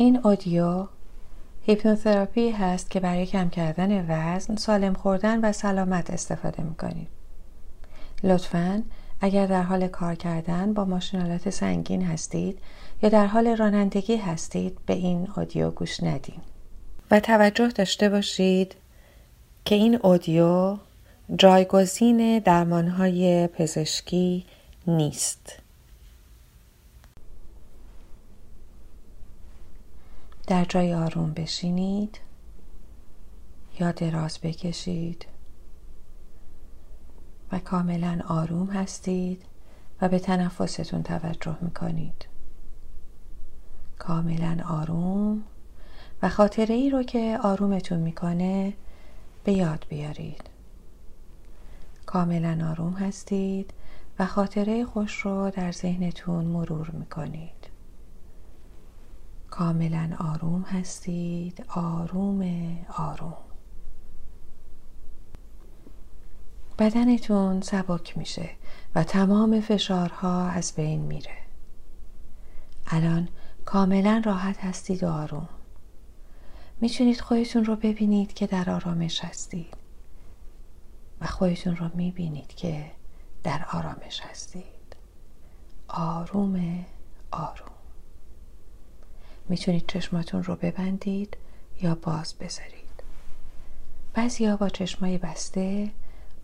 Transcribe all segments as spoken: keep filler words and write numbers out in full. این اودیو هیپنوتراپی هست که برای کم کردن وزن، سالم خوردن و سلامت استفاده می‌کنید. لطفاً اگر در حال کار کردن با ماشین‌آلات سنگین هستید یا در حال رانندگی هستید به این اودیو گوش ندین. و توجه داشته باشید که این اودیو جایگزین درمان‌های پزشکی نیست. در جای آروم بشینید یا دراز بکشید و کاملا آروم هستید و به تنفستون توجه میکنید. کاملا آروم و خاطره ای رو که آرومتون میکنه به یاد بیارید. کاملا آروم هستید و خاطره خوش رو در ذهنتون مرور میکنید. کاملا آروم هستید، آروم آروم. بدنتون سبک میشه و تمام فشارها از بین میره. الان کاملا راحت هستید و آروم. میتونید خودتون رو ببینید که در آرامش هستید و خودتون رو میبینید که در آرامش هستید. آروم آروم. میتونید چشماتون رو ببندید یا باز بذارید. بعضیا با چشمای بسته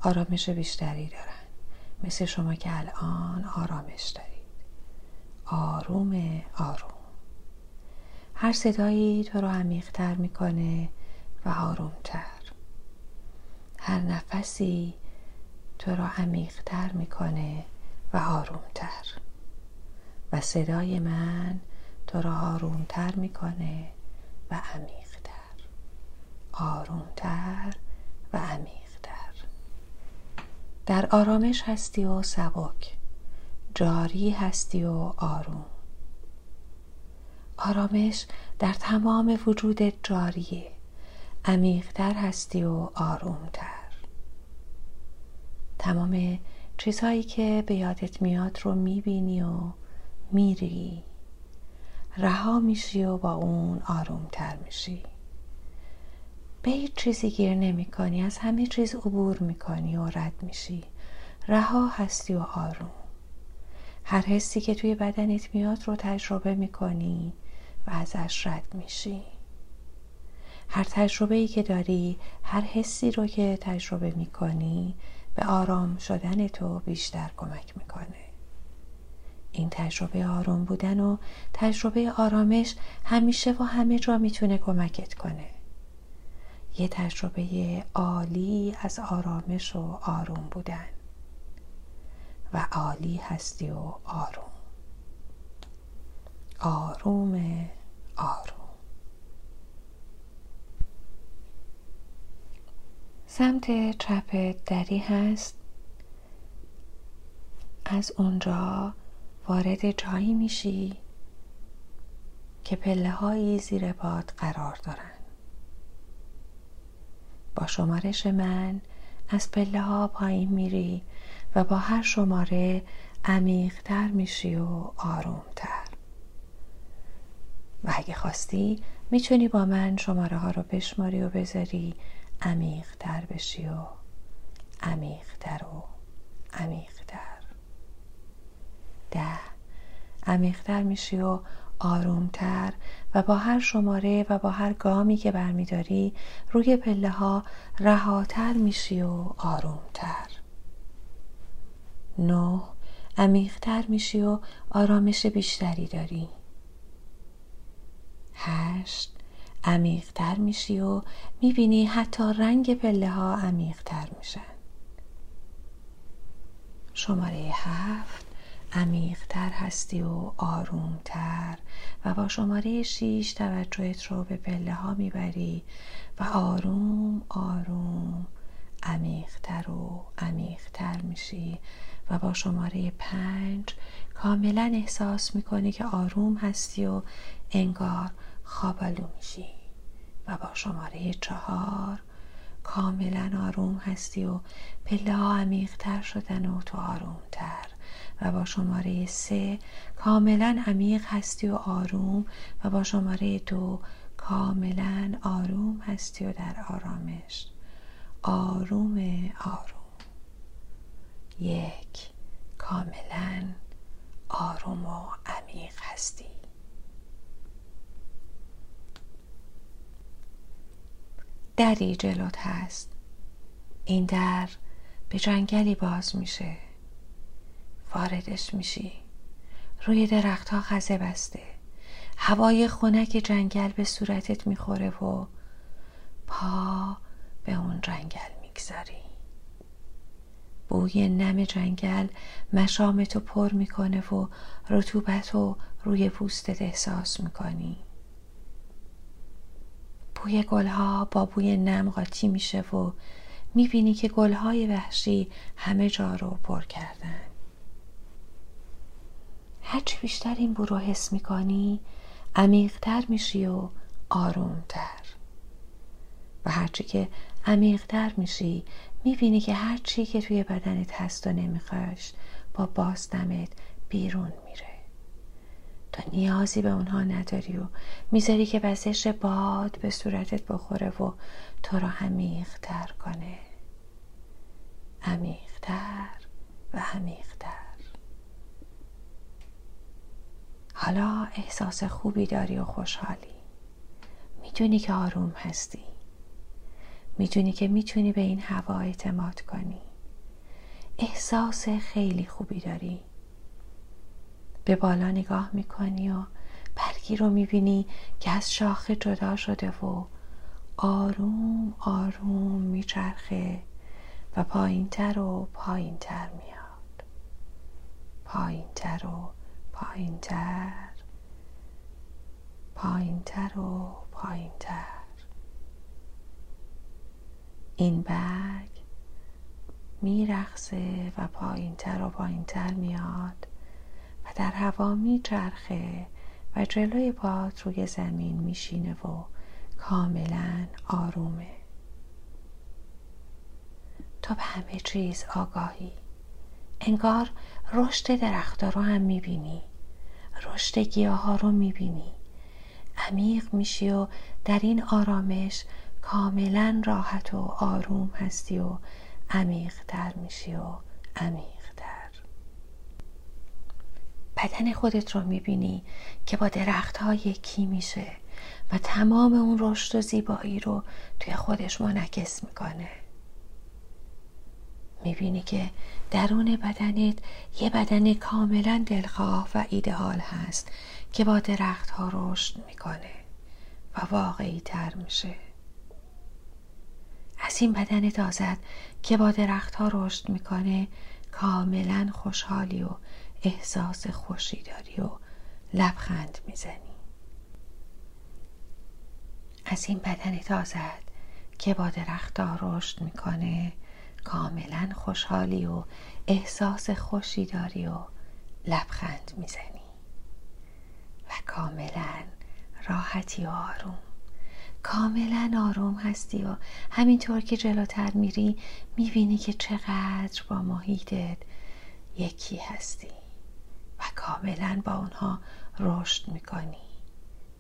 آرامش بیشتری دارن، مثل شما که الان آرامش دارید. آروم آروم. هر صدایی تو رو عمیق‌تر میکنه و آرومتر. هر نفسی تو رو عمیق‌تر میکنه و آرومتر. و صدای من تو رو آرومتر میکنه و عمیق‌تر. آرومتر و عمیق‌تر. در آرامش هستی و سبک، جاری هستی و آروم. آرامش در تمام وجودت جاریه. عمیق‌تر هستی و آرومتر. تمام چیزهایی که به یادت میاد رو میبینی و میری. رها میشی و با اون آرومتر میشی. به هیچ چیزی گیر نمی کنی. از همه چیز عبور میکنی و رد میشی. رها هستی و آروم. هر حسی که توی بدنت میاد رو تجربه میکنی و ازش رد میشی. هر تجربه‌ای که داری، هر حسی رو که تجربه میکنی به آرام شدن تو بیشتر کمک میکنه. این تجربه آروم بودن و تجربه آرامش همیشه و همه جا میتونه کمکت کنه. یه تجربه عالی از آرامش و آروم بودن. و عالی هستی و آروم. آروم آروم. سمت چپ دری هست. از اونجا وارد جایی میشی که پله هایی زیر پات قرار دارن. با شمارش من از پله ها پایین میری و با هر شماره عمیق‌تر میشی و آرومتر. و اگه خواستی میتونی با من شماره ها رو بشماری و بذاری عمیق‌تر بشی و عمیق‌تر و عمیق‌تر. ده. عمیق‌تر میشی و آرومتر و با هر شماره و با هر گامی که برمیداری روی پله ها رهاتر میشی و آرومتر. نه. عمیق‌تر میشی و آرامش بیشتری داری. هشت. عمیق‌تر میشی و میبینی حتی رنگ پله ها عمیق‌تر میشن. شماره هفت. عمیق‌تر هستی و آرومتر و با شماره شیش توجهت رو به پله ها میبری و آروم آروم عمیق‌تر و عمیق‌تر میشی و با شماره پنج کاملا احساس میکنی که آروم هستی و انگار خوابالو میشی و با شماره چهار کاملا آروم هستی و پله ها عمیق‌تر شدن و تو آرومتر و با شماره سه کاملا عمیق هستی و آروم، و با شماره دو کاملا آروم هستی و در آرامش. آروم آروم. یک، کاملا آروم و عمیق هستی. دری جلوت هست. این در به جنگلی باز میشه. واردش میشی. روی درخت ها خزه بسته. هوای خنک جنگل به صورتت میخوره و پا به اون جنگل میگذاری. بوی نم جنگل مشامتو پر میکنه و رطوبتو روی پوستت احساس میکنی. بوی گلها با بوی نم قاطی میشه و میبینی که گلهای وحشی همه جا رو پر کردن. هرچی بیشتر این بو رو حس میکنی، عمیق‌تر میشی و آرومتر. و هرچی که عمیق‌تر میشی، میبینی که هرچی که توی بدنت هست و نمیخواش با بازدمت بیرون میره. تو نیازی به اونها نداری و میذاری که وزش باد به صورتت بخوره و تو رو عمیق‌تر کنه. عمیق‌تر و عمیق‌تر. حالا احساس خوبی داری و خوشحالی. میدونی که آروم هستی. میدونی که میتونی به این هوا اعتماد کنی. احساس خیلی خوبی داری. به بالا نگاه میکنی و برگی رو میبینی که از شاخه جدا شده و آروم آروم میچرخه و پایینتر و پایینتر میاد. پایینتر و پایینتر، پایینتر و پایینتر. این برگ میرقصه و پایینتر و پایینتر میاد و در هوا میچرخه و جلوی باد روی زمین میشینه و کاملا آرومه. تو به همه چیز آگاهی. انگار رشد درخت‌ها رو هم میبینی، رشد گیاها رو میبینی. عمیق میشی و در این آرامش کاملا راحت و آروم هستی و عمیق‌تر میشی و عمیق‌تر. بدن خودت رو میبینی که با درخت‌ها یکی میشه و تمام اون رشد و زیبایی رو توی خودش منعکس میکنه. میبینی که درون بدنت یه بدن کاملا دلخواه و ایده‌آل هست که با درخت ها رشد میکنه و واقعی تر میشه. از این بدن تازت که با درخت ها رشد میکنه کاملا خوشحالی و احساس خوشی داری و لبخند میزنی. از این بدن تازت که با درخت ها رشد میکنه کاملا خوشحالی و احساس خوشی داری و لبخند میزنی و کاملا راحتی و آروم. کاملا آروم هستی و همینطور که جلوتر میری میبینی که چقدر با محیطت یکی هستی و کاملا با اونها رشد میکنی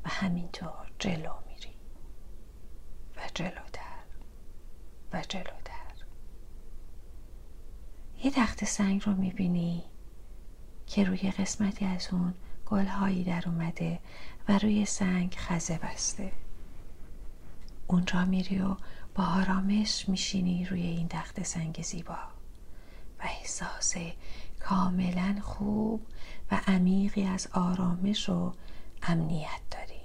و همینطور جلو میری و جلوتر و جلوتر. یه تخت سنگ رو میبینی که روی قسمتی از اون گلهایی در اومده و روی سنگ خزه بسته. اونجا میری و با آرامش میشینی روی این تخت سنگ زیبا و احساس کاملا خوب و عمیقی از آرامش و امنیت داری.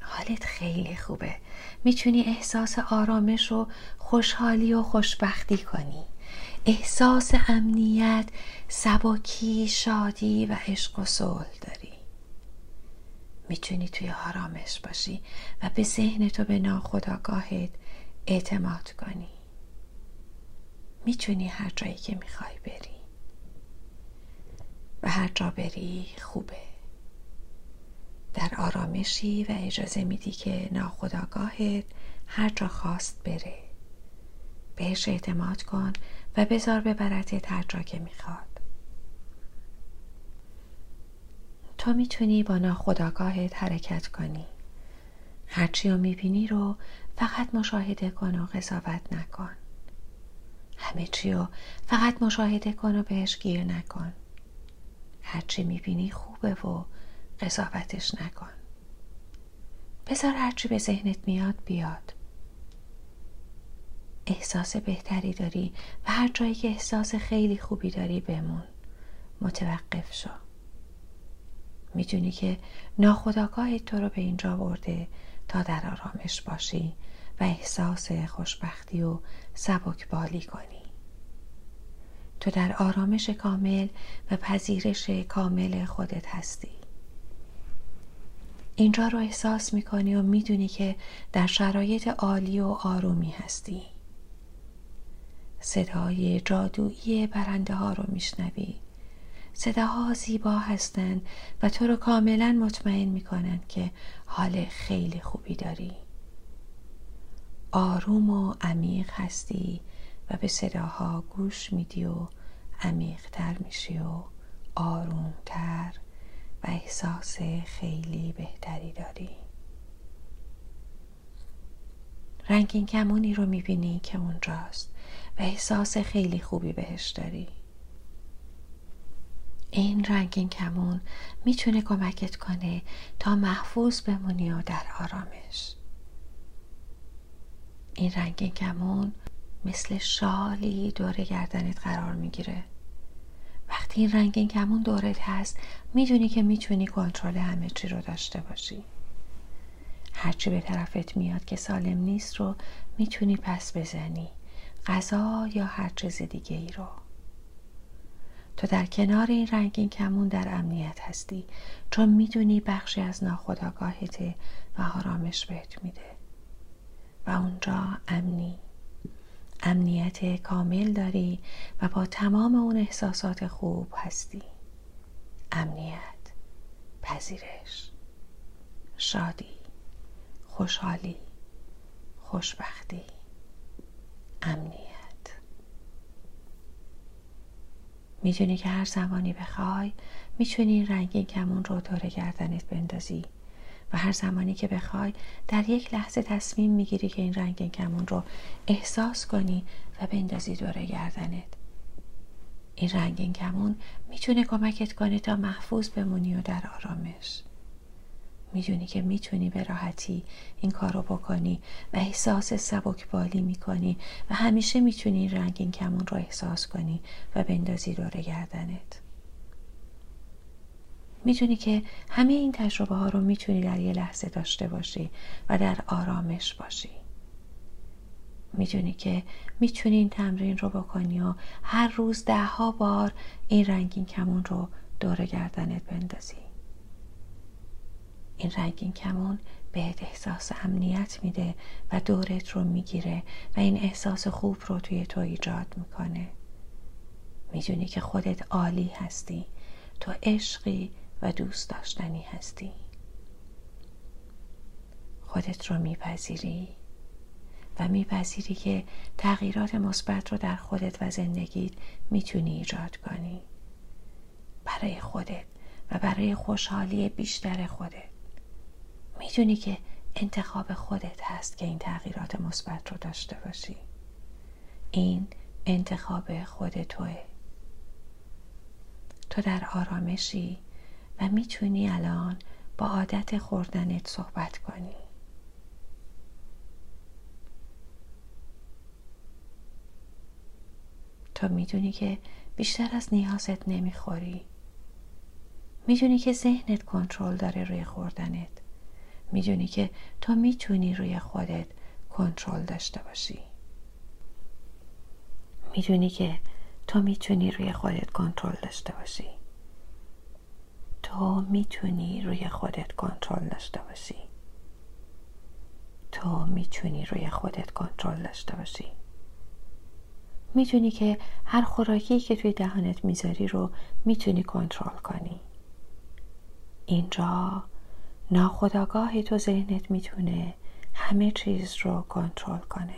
حالت خیلی خوبه. میتونی احساس آرامش و خوشحالی و خوشبختی کنی. احساس امنیت، سبکی، شادی و عشق و صلح داری. میتونی توی آرامش باشی و به ذهنت و به ناخودآگاهت اعتماد کنی. میتونی هر جایی که میخوای بری و هر جا بری خوبه. در آرامشی و اجازه میدی که ناخودآگاهت هر جا خواست بره. بهش اعتماد کن و بذار ببرتت هر جا که میخواد. تا میتونی با ناخودآگاهت حرکت کنی. هرچی رو میبینی رو فقط مشاهده کن و قضاوت نکن. همه چی رو فقط مشاهده کن و بهش گیر نکن. هرچی میبینی خوبه و قضاوتش نکن. بذار هرچی به ذهنت میاد بیاد. احساس بهتری داری و هر جایی که احساس خیلی خوبی داری بمون. متوقف شو. میدونی که ناخودآگاهت تو رو به اینجا برده تا در آرامش باشی و احساس خوشبختی و سبکبالی کنی. تو در آرامش کامل و پذیرش کامل خودت هستی. اینجا رو احساس میکنی و میدونی که در شرایط عالی و آرومی هستی. صدای جادویی پرنده ها رو میشنوی. صداها زیبا هستند و تو رو کاملا مطمئن میکنن که حال خیلی خوبی داری. آروم و عمیق هستی و به صداها گوش میدی و عمیق‌تر میشی و آرومتر و احساس خیلی بهتری داری. رنگین کمونی رو میبینی که اونجاست و احساس خیلی خوبی بهش داری. این رنگین کمون میتونه کمکت کنه تا محفوظ بمونی و در آرامش. این رنگین کمون مثل شالی دور گردنت قرار میگیره. وقتی این رنگین کمون دورت هست میدونی که میتونی کنترل همه چی رو داشته باشی. هرچی به طرفت میاد که سالم نیست رو میتونی پس بزنی، غذا یا هر چیز دیگه ای رو. تو در کنار این رنگین کمون در امنیت هستی، چون میدونی بخشی از ناخودآگاهت و آرامش بهت میده و اونجا امنی امنیت کامل داری و با تمام اون احساسات خوب هستی. امنیت، پذیرش، شادی، خوشحالی، خوشبختی، امنیت. میدونی که هر زمانی بخوای میتونی رنگین کمون رو دور گردنت بندازی و هر زمانی که بخوای در یک لحظه تصمیم میگیری که این رنگین کمون رو احساس کنی و بندازی دور گردنت. این رنگین کمون میتونه کمکت کنه تا محفوظ بمونی و در آرامش. میدونی که میتونی به راحتی این کار رو بکنی و احساس سبکبالی میکنی و همیشه میتونی رنگین کمون رو احساس کنی و بندازی دور گردنت. میدونی که همه این تجربه ها رو میتونی در یه لحظه داشته باشی و در آرامش باشی. میدونی که میتونی این تمرین رو بکنی و هر روز ده ها بار این رنگین کمون رو دور گردنت بندازی. این رنگین کمون بهت احساس امنیت میده و دورت رو میگیره و این احساس خوب رو توی تو ایجاد میکنه. میدونی که خودت عالی هستی. تو عشقی و دوست داشتنی هستی. خودت رو میپذیری و میپذیری که تغییرات مثبت رو در خودت و زندگیت میتونی ایجاد کنی. برای خودت و برای خوشحالی بیشتر خودت. میدونی که انتخاب خودت هست که این تغییرات مثبت رو داشته باشی. این انتخاب خود توئه. تو در آرامشی و میتونی الان با عادت خوردنت صحبت کنی. تو میدونی که بیشتر از نیازت نمیخوری. میدونی که ذهنت کنترل داره روی خوردنت. میدونی که تو میتونی روی خودت کنترل داشته باشی. میدونی که تو میتونی روی خودت کنترل داشته باشی. تو میتونی روی خودت کنترل داشته باشی. تو میتونی روی خودت کنترل داشته باشی. میدونی که هر خوراکی که توی دهانت میذاری رو میتونی کنترل کنی. اینجا ناخودآگاه تو ذهنت میتونه همه چیز رو کنترل کنه.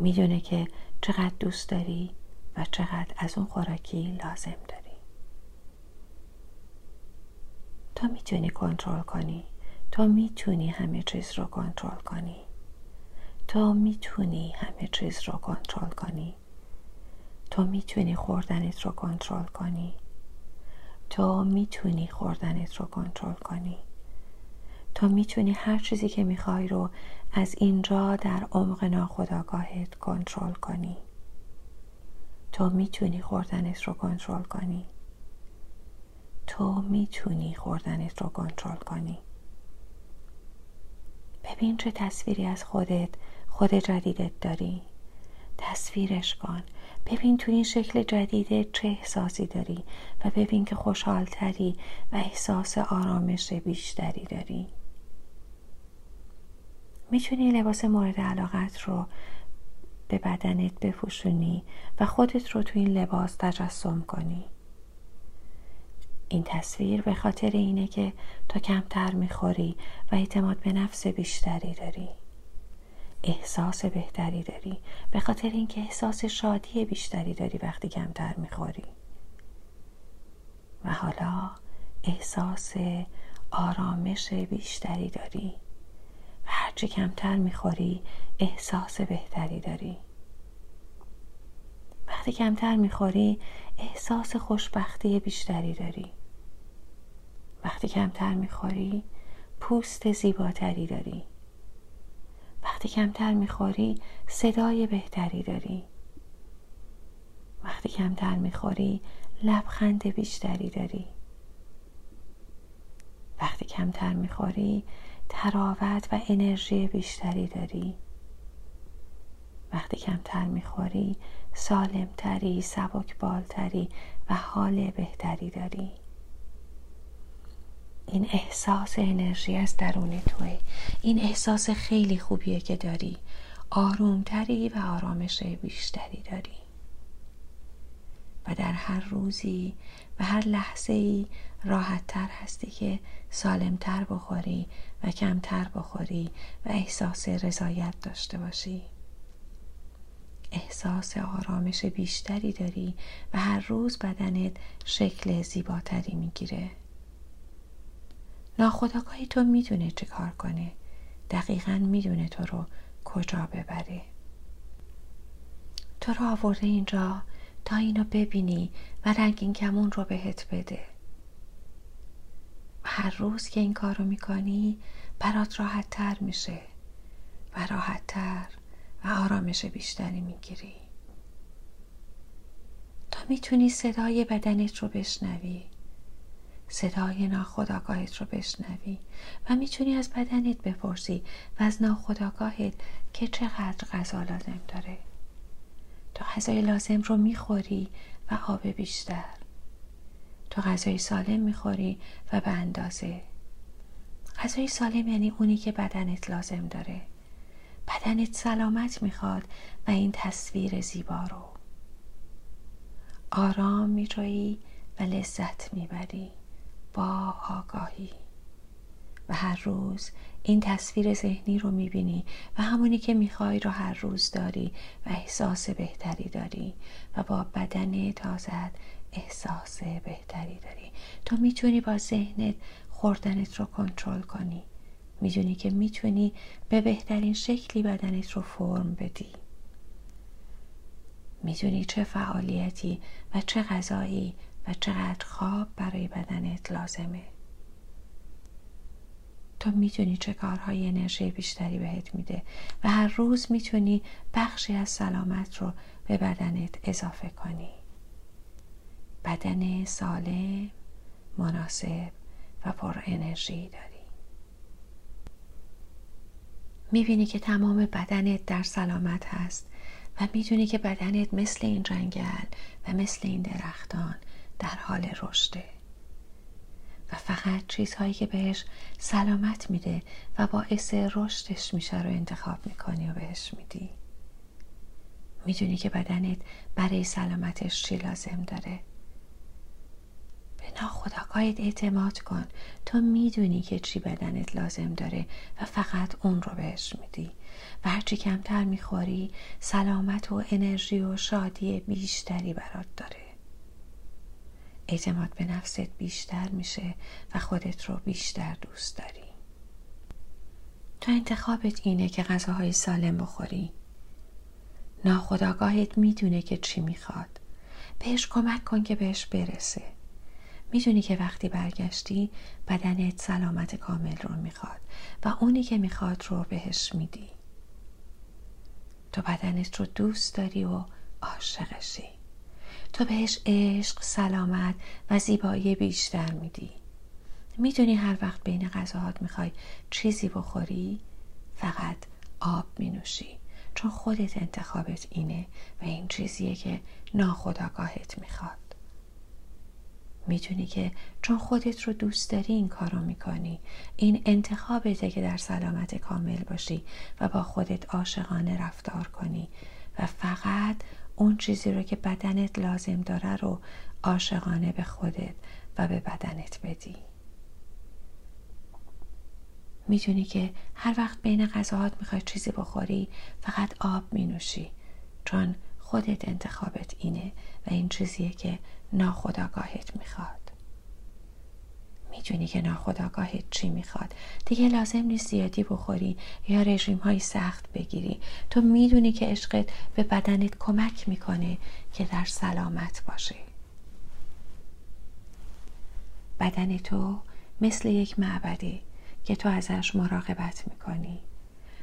میدونه که چقدر دوست داری و چقدر از اون خوراکی لازم داری. تو میتونی کنترل کنی، تو میتونی همه چیز رو کنترل کنی، تو میتونی همه چیز رو کنترل کنی، تو میتونی خوردنت رو کنترل کنی، تو میتونی خوردنت رو کنترل کنی، تو میتونی هر چیزی که میخوای رو از اینجا در عمق ناخودآگاهت کنترل کنی، تو میتونی خوردنت رو کنترل کنی، تو میتونی خوردنت رو کنترل کنی. ببین چه تصویری از خودت، خود جدیدت داری، تصویرش کن. ببین تو این شکل جدید چه احساسی داری و ببین که خوشحالتری و احساس آرامش بیشتری داری. میتونی لباس مورد علاقت رو به بدنت بپوشونی و خودت رو تو این لباس تجسم کنی. این تصویر به خاطر اینه که تو کمتر میخوری و اعتماد به نفس بیشتری داری، احساس بهتری داری، به خاطر اینکه احساس شادی بیشتری داری وقتی کمتر میخوری، و حالا احساس آرامش بیشتری داری و هرچی کمتر میخوری احساس بهتری داری. وقتی کمتر میخوری احساس خوشبختی بیشتری داری، وقتی کمتر میخوری پوست زیباتری داری، وقتی کمتر میخوری صدای بهتری داری، وقتی کمتر میخوری لبخند بیشتری داری، وقتی کمتر میخوری تراوت و انرژی بیشتری داری، وقتی کمتر میخوری سالمتری، سبکبالتری و حال بهتری داری. این احساس انرژی از درون توه، این احساس خیلی خوبیه که داری، آرومتری و آرامش بیشتری داری و در هر روزی و هر لحظه‌ای راحت‌تر هستی که سالمتر بخوری و کمتر بخوری و احساس رضایت داشته باشی. احساس آرامش بیشتری داری و هر روز بدنت شکل زیباتری میگیره. ناخودآگاهی تو میدونه چه کار کنه، دقیقاً میدونه تو رو کجا ببره. تو رو آورده اینجا تا اینو ببینی و رنگین کمون رو بهت بده و هر روز که این کار رو میکنی برات راحت تر میشه و راحت تر و آرامش بیشتری میگیری. تو میتونی صدای بدنت رو بشنوی، صدای ناخودآگاهت رو بشنوی و میتونی از بدنت بپرسی و از ناخودآگاهت که چقدر غذا لازم داره. تو غذای لازم رو میخوری و آب بیشتر، تو غذای سالم میخوری و به اندازه. غذای سالم یعنی اونی که بدنت لازم داره، بدنت سلامت میخواد و این تصویر زیبا رو. آرام میروی و لذت میبری با آگاهی و هر روز این تصویر ذهنی رو میبینی و همونی که میخوای رو هر روز داری و احساس بهتری داری و با بدن تازت احساس بهتری داری. تو میتونی با ذهنت خوردنت رو کنترل کنی، میدونی که میتونی به بهترین شکلی بدنت رو فرم بدی، میدونی چه فعالیتی و چه غذایی و چقدر خواب برای بدنت لازمه. تو میدونی چه کارهای انرژی بیشتری بهت میده و هر روز میتونی بخشی از سلامت رو به بدنت اضافه کنی. بدن سالم، مناسب و پر انرژی داری. میبینی که تمام بدنت در سلامت هست و میدونی که بدنت مثل این جنگل و مثل این درختان در حال رشده و فقط چیزهایی که بهش سلامت میده و باعث رشدش میشه رو انتخاب میکنی و بهش میدی. میدونی که بدنت برای سلامتش چی لازم داره. به ناخودآگاهت اعتماد کن، تو میدونی که چی بدنت لازم داره و فقط اون رو بهش میدی و هرچی کمتر میخوری سلامت و انرژی و شادی بیشتری برات داره. اعتماد به نفست بیشتر میشه و خودت رو بیشتر دوست داری. تو انتخابت اینه که غذاهای سالم بخوری. ناخودآگاهت میدونه که چی میخواد. بهش کمک کن که بهش برسه. میدونی که وقتی برگشتی بدنت سلامت کامل رو میخواد و اونی که میخواد رو بهش میدی. تو بدنت رو دوست داری و عاشقشی. تو بهش عشق، سلامت و زیبایی بیشتر میدی. میدونی هر وقت بین غذاهات میخوای چیزی بخوری فقط آب مینوشی، چون خودت انتخابت اینه و این چیزیه که ناخودآگاهت میخواد. میدونی که چون خودت رو دوست داری این کارو میکنی. این انتخابته که در سلامت کامل باشی و با خودت عاشقانه رفتار کنی و فقط اون چیزی رو که بدنت لازم داره رو عاشقانه به خودت و به بدنت بدی. میدونی که هر وقت بین غذاهات میخوای چیزی بخوری فقط آب مینوشی، چون خودت انتخابت اینه و این چیزیه که ناخودآگاهت میخواد. میدونی که ناخودآگاهت چی میخواد. دیگه لازم نیست زیادی بخوری یا رژیم های سخت بگیری. تو میدونی که عشقت به بدنت کمک میکنه که در سلامت باشه. بدن تو مثل یک معبده که تو ازش مراقبت میکنی.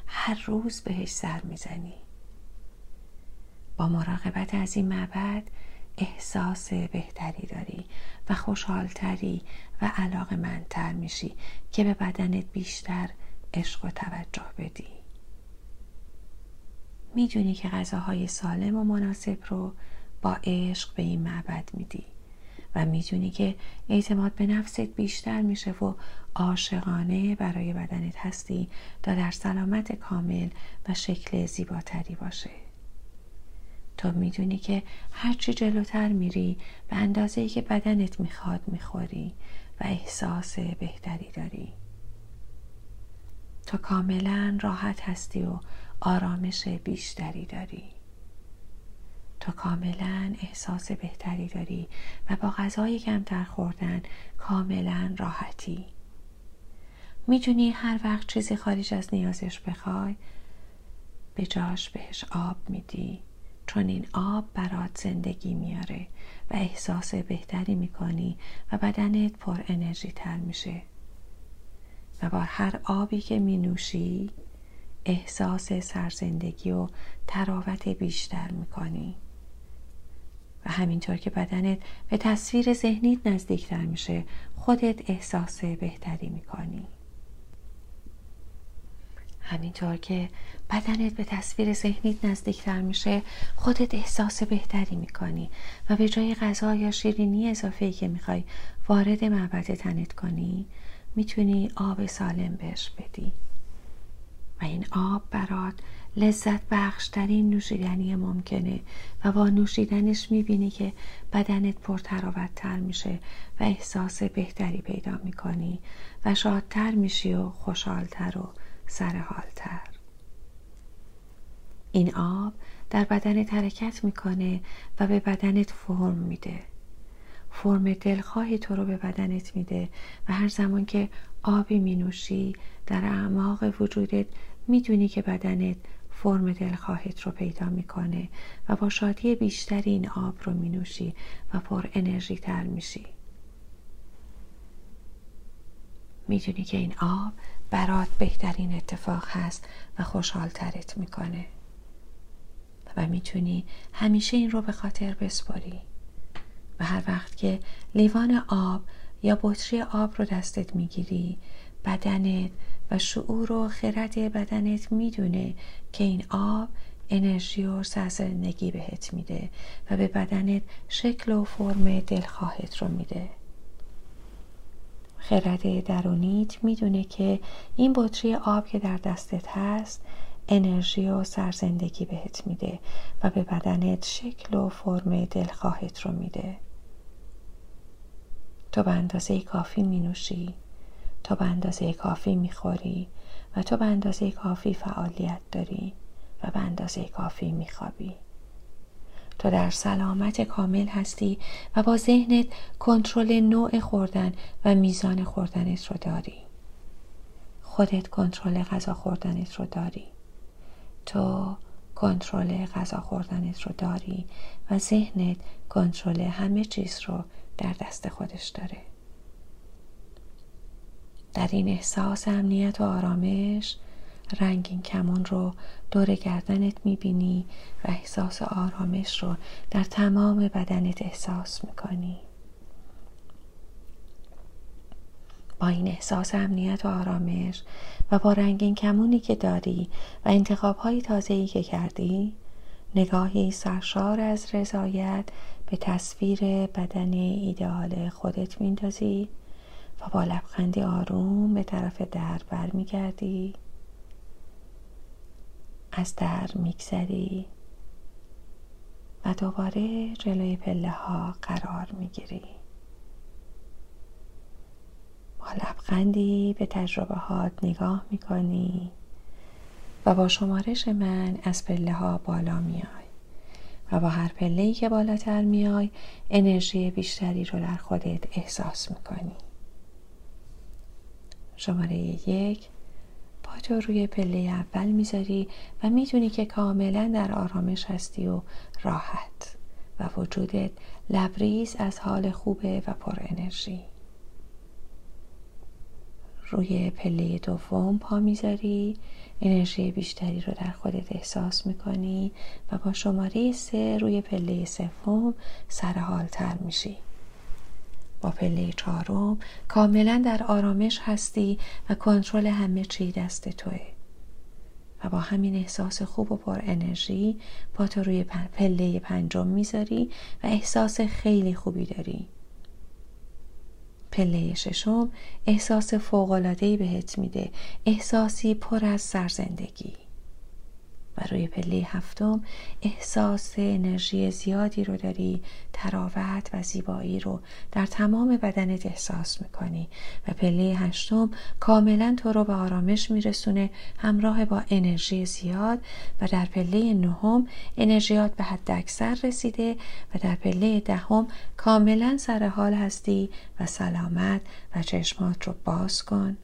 هر روز بهش سر میزنی. با مراقبت از این معبد احساس بهتری داری و خوشحالتری و علاقه‌مندتر میشی که به بدنت بیشتر عشق و توجه بدی. میدونی که غذاهای سالم و مناسب رو با عشق به این معبد میدی و میدونی که اعتماد به نفست بیشتر میشه و عاشقانه برای بدنت هستی تا در سلامت کامل و شکل زیباتری باشه. تو میدونی که هرچی جلوتر میری به اندازه‌ای که بدنت میخواد میخوری و احساس بهتری داری. تو کاملا راحت هستی و آرامش بیشتری داری. تو کاملا احساس بهتری داری و با غذای کمتر خوردن کاملا راحتی. میدونی هر وقت چیزی خارج از نیازش بخوای به جاش بهش آب میدی، چون این آب برات زندگی میاره و احساس بهتری میکنی و بدنت پر انرژی تر میشه و با هر آبی که مینوشی احساس سرزندگی و تراوت بیشتر میکنی و همینطور که بدنت به تصویر ذهنیت نزدیکتر میشه خودت احساس بهتری میکنی. همینطور که بدنت به تصویر ذهنیت نزدیکتر میشه خودت احساس بهتری میکنی و به جای غذا یا شیرینی اضافه‌ای که میخوای وارد معبد تنت کنی میتونی آب سالم بهش بدی و این آب برات لذت بخشترین نوشیدنی ممکنه و با نوشیدنش میبینی که بدنت پرتراوت‌تر میشه و احساس بهتری پیدا میکنی و شادتر میشی و خوشحالتر و سرحالتر. این آب در بدنت حرکت میکنه و به بدنت فرم میده. فرم دلخواه تو رو به بدنت میده و هر زمان که آبی مینوشی در اعماق وجودت میدونی که بدنت فرم دلخواهت رو پیدا میکنه و با شادی بیشتری این آب رو مینوشی و پر انرژی تر میشی. میدونی که این آب برات بهترین اتفاق هست و خوشحالترت میکنه و میتونی همیشه این رو به خاطر بسپاری و هر وقت که لیوان آب یا بطری آب رو دستت میگیری بدنت و شعور و خرد بدنت میدونه که این آب انرژی و سرزندگی بهت میده و به بدنت شکل و فرم دلخواهت رو میده. خرد درونیت میدونه که این بطری آب که در دستت هست انرژی و سرزندگی بهت میده و به بدنت شکل و فرم دلخواهت رو میده. تو به اندازه کافی مینوشی، تو به اندازه کافی میخوری و تو به اندازه کافی فعالیت داری و به اندازه کافی میخوابی. تا در سلامت کامل هستی و با ذهنت کنترل نوع خوردن و میزان خوردنت رو داری. خودت کنترل غذا خوردنت رو داری. تو کنترل غذا خوردنت رو داری و ذهنت کنترل همه چیز رو در دست خودش داره. در این احساس امنیت و آرامش، رنگین کمان رو دور گردنت میبینی و احساس آرامش رو در تمام بدنت احساس میکنی. با این احساس امنیت و آرامش و با رنگین کمانی که داری و انتخاب‌های تازه‌ای که کردی، نگاهی سرشار از رضایت به تصویر بدن ایدئال خودت میندازی و با لبخندی آروم به طرف در برمیگردی. از در میگذری و دوباره جلوی پله ها قرار میگیری. با لبخندی به تجربهات نگاه میکنی و با شمارش من از پله ها بالا میای و با هر پله‌ای که بالاتر میای انرژی بیشتری رو در خودت احساس میکنی. شماره یک، پاتو روی پله اول میذاری و میدونی که کاملا در آرامش هستی و راحت و وجودت لبریز از حال خوبه و پر انرژی. روی پله دوم پا میذاری، انرژی بیشتری رو در خودت احساس میکنی و با شماره سه روی پله سوم سرحالتر میشی. با پله چهارم کاملا در آرامش هستی و کنترل همه چی دست توه و با همین احساس خوب و پر انرژی پاتو روی پله پنجم میذاری و احساس خیلی خوبی داری. پله ششم احساس فوق‌العاده‌ای بهت میده، احساسی پر از سرزندگی. و روی پله هفتم احساس انرژی زیادی رو داری، تراوت و زیبایی رو در تمام بدنت احساس میکنی و پله هشتم کاملا تو رو به آرامش میرسونه همراه با انرژی زیاد و در پله نهم انرژیات به حد اکثر رسیده و در پله دهم کاملا سر حال هستی و سلامت و چشمات رو باز کن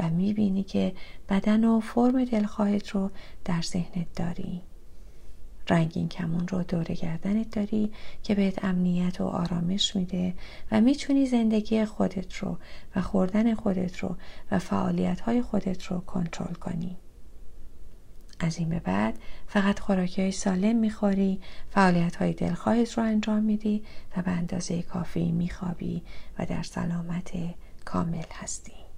و میبینی که بدن و فرم دلخواهت رو در ذهنت داری. رنگین کمون رو دور گردنت داری که بهت امنیت و آرامش میده و میتونی زندگی خودت رو و خوردن خودت رو و فعالیت‌های خودت رو کنترل کنی. از این به بعد فقط خوراکی‌های سالم میخوری، فعالیت‌های دلخواهت رو انجام میدی و به اندازه کافی میخوابی و در سلامت کامل هستی.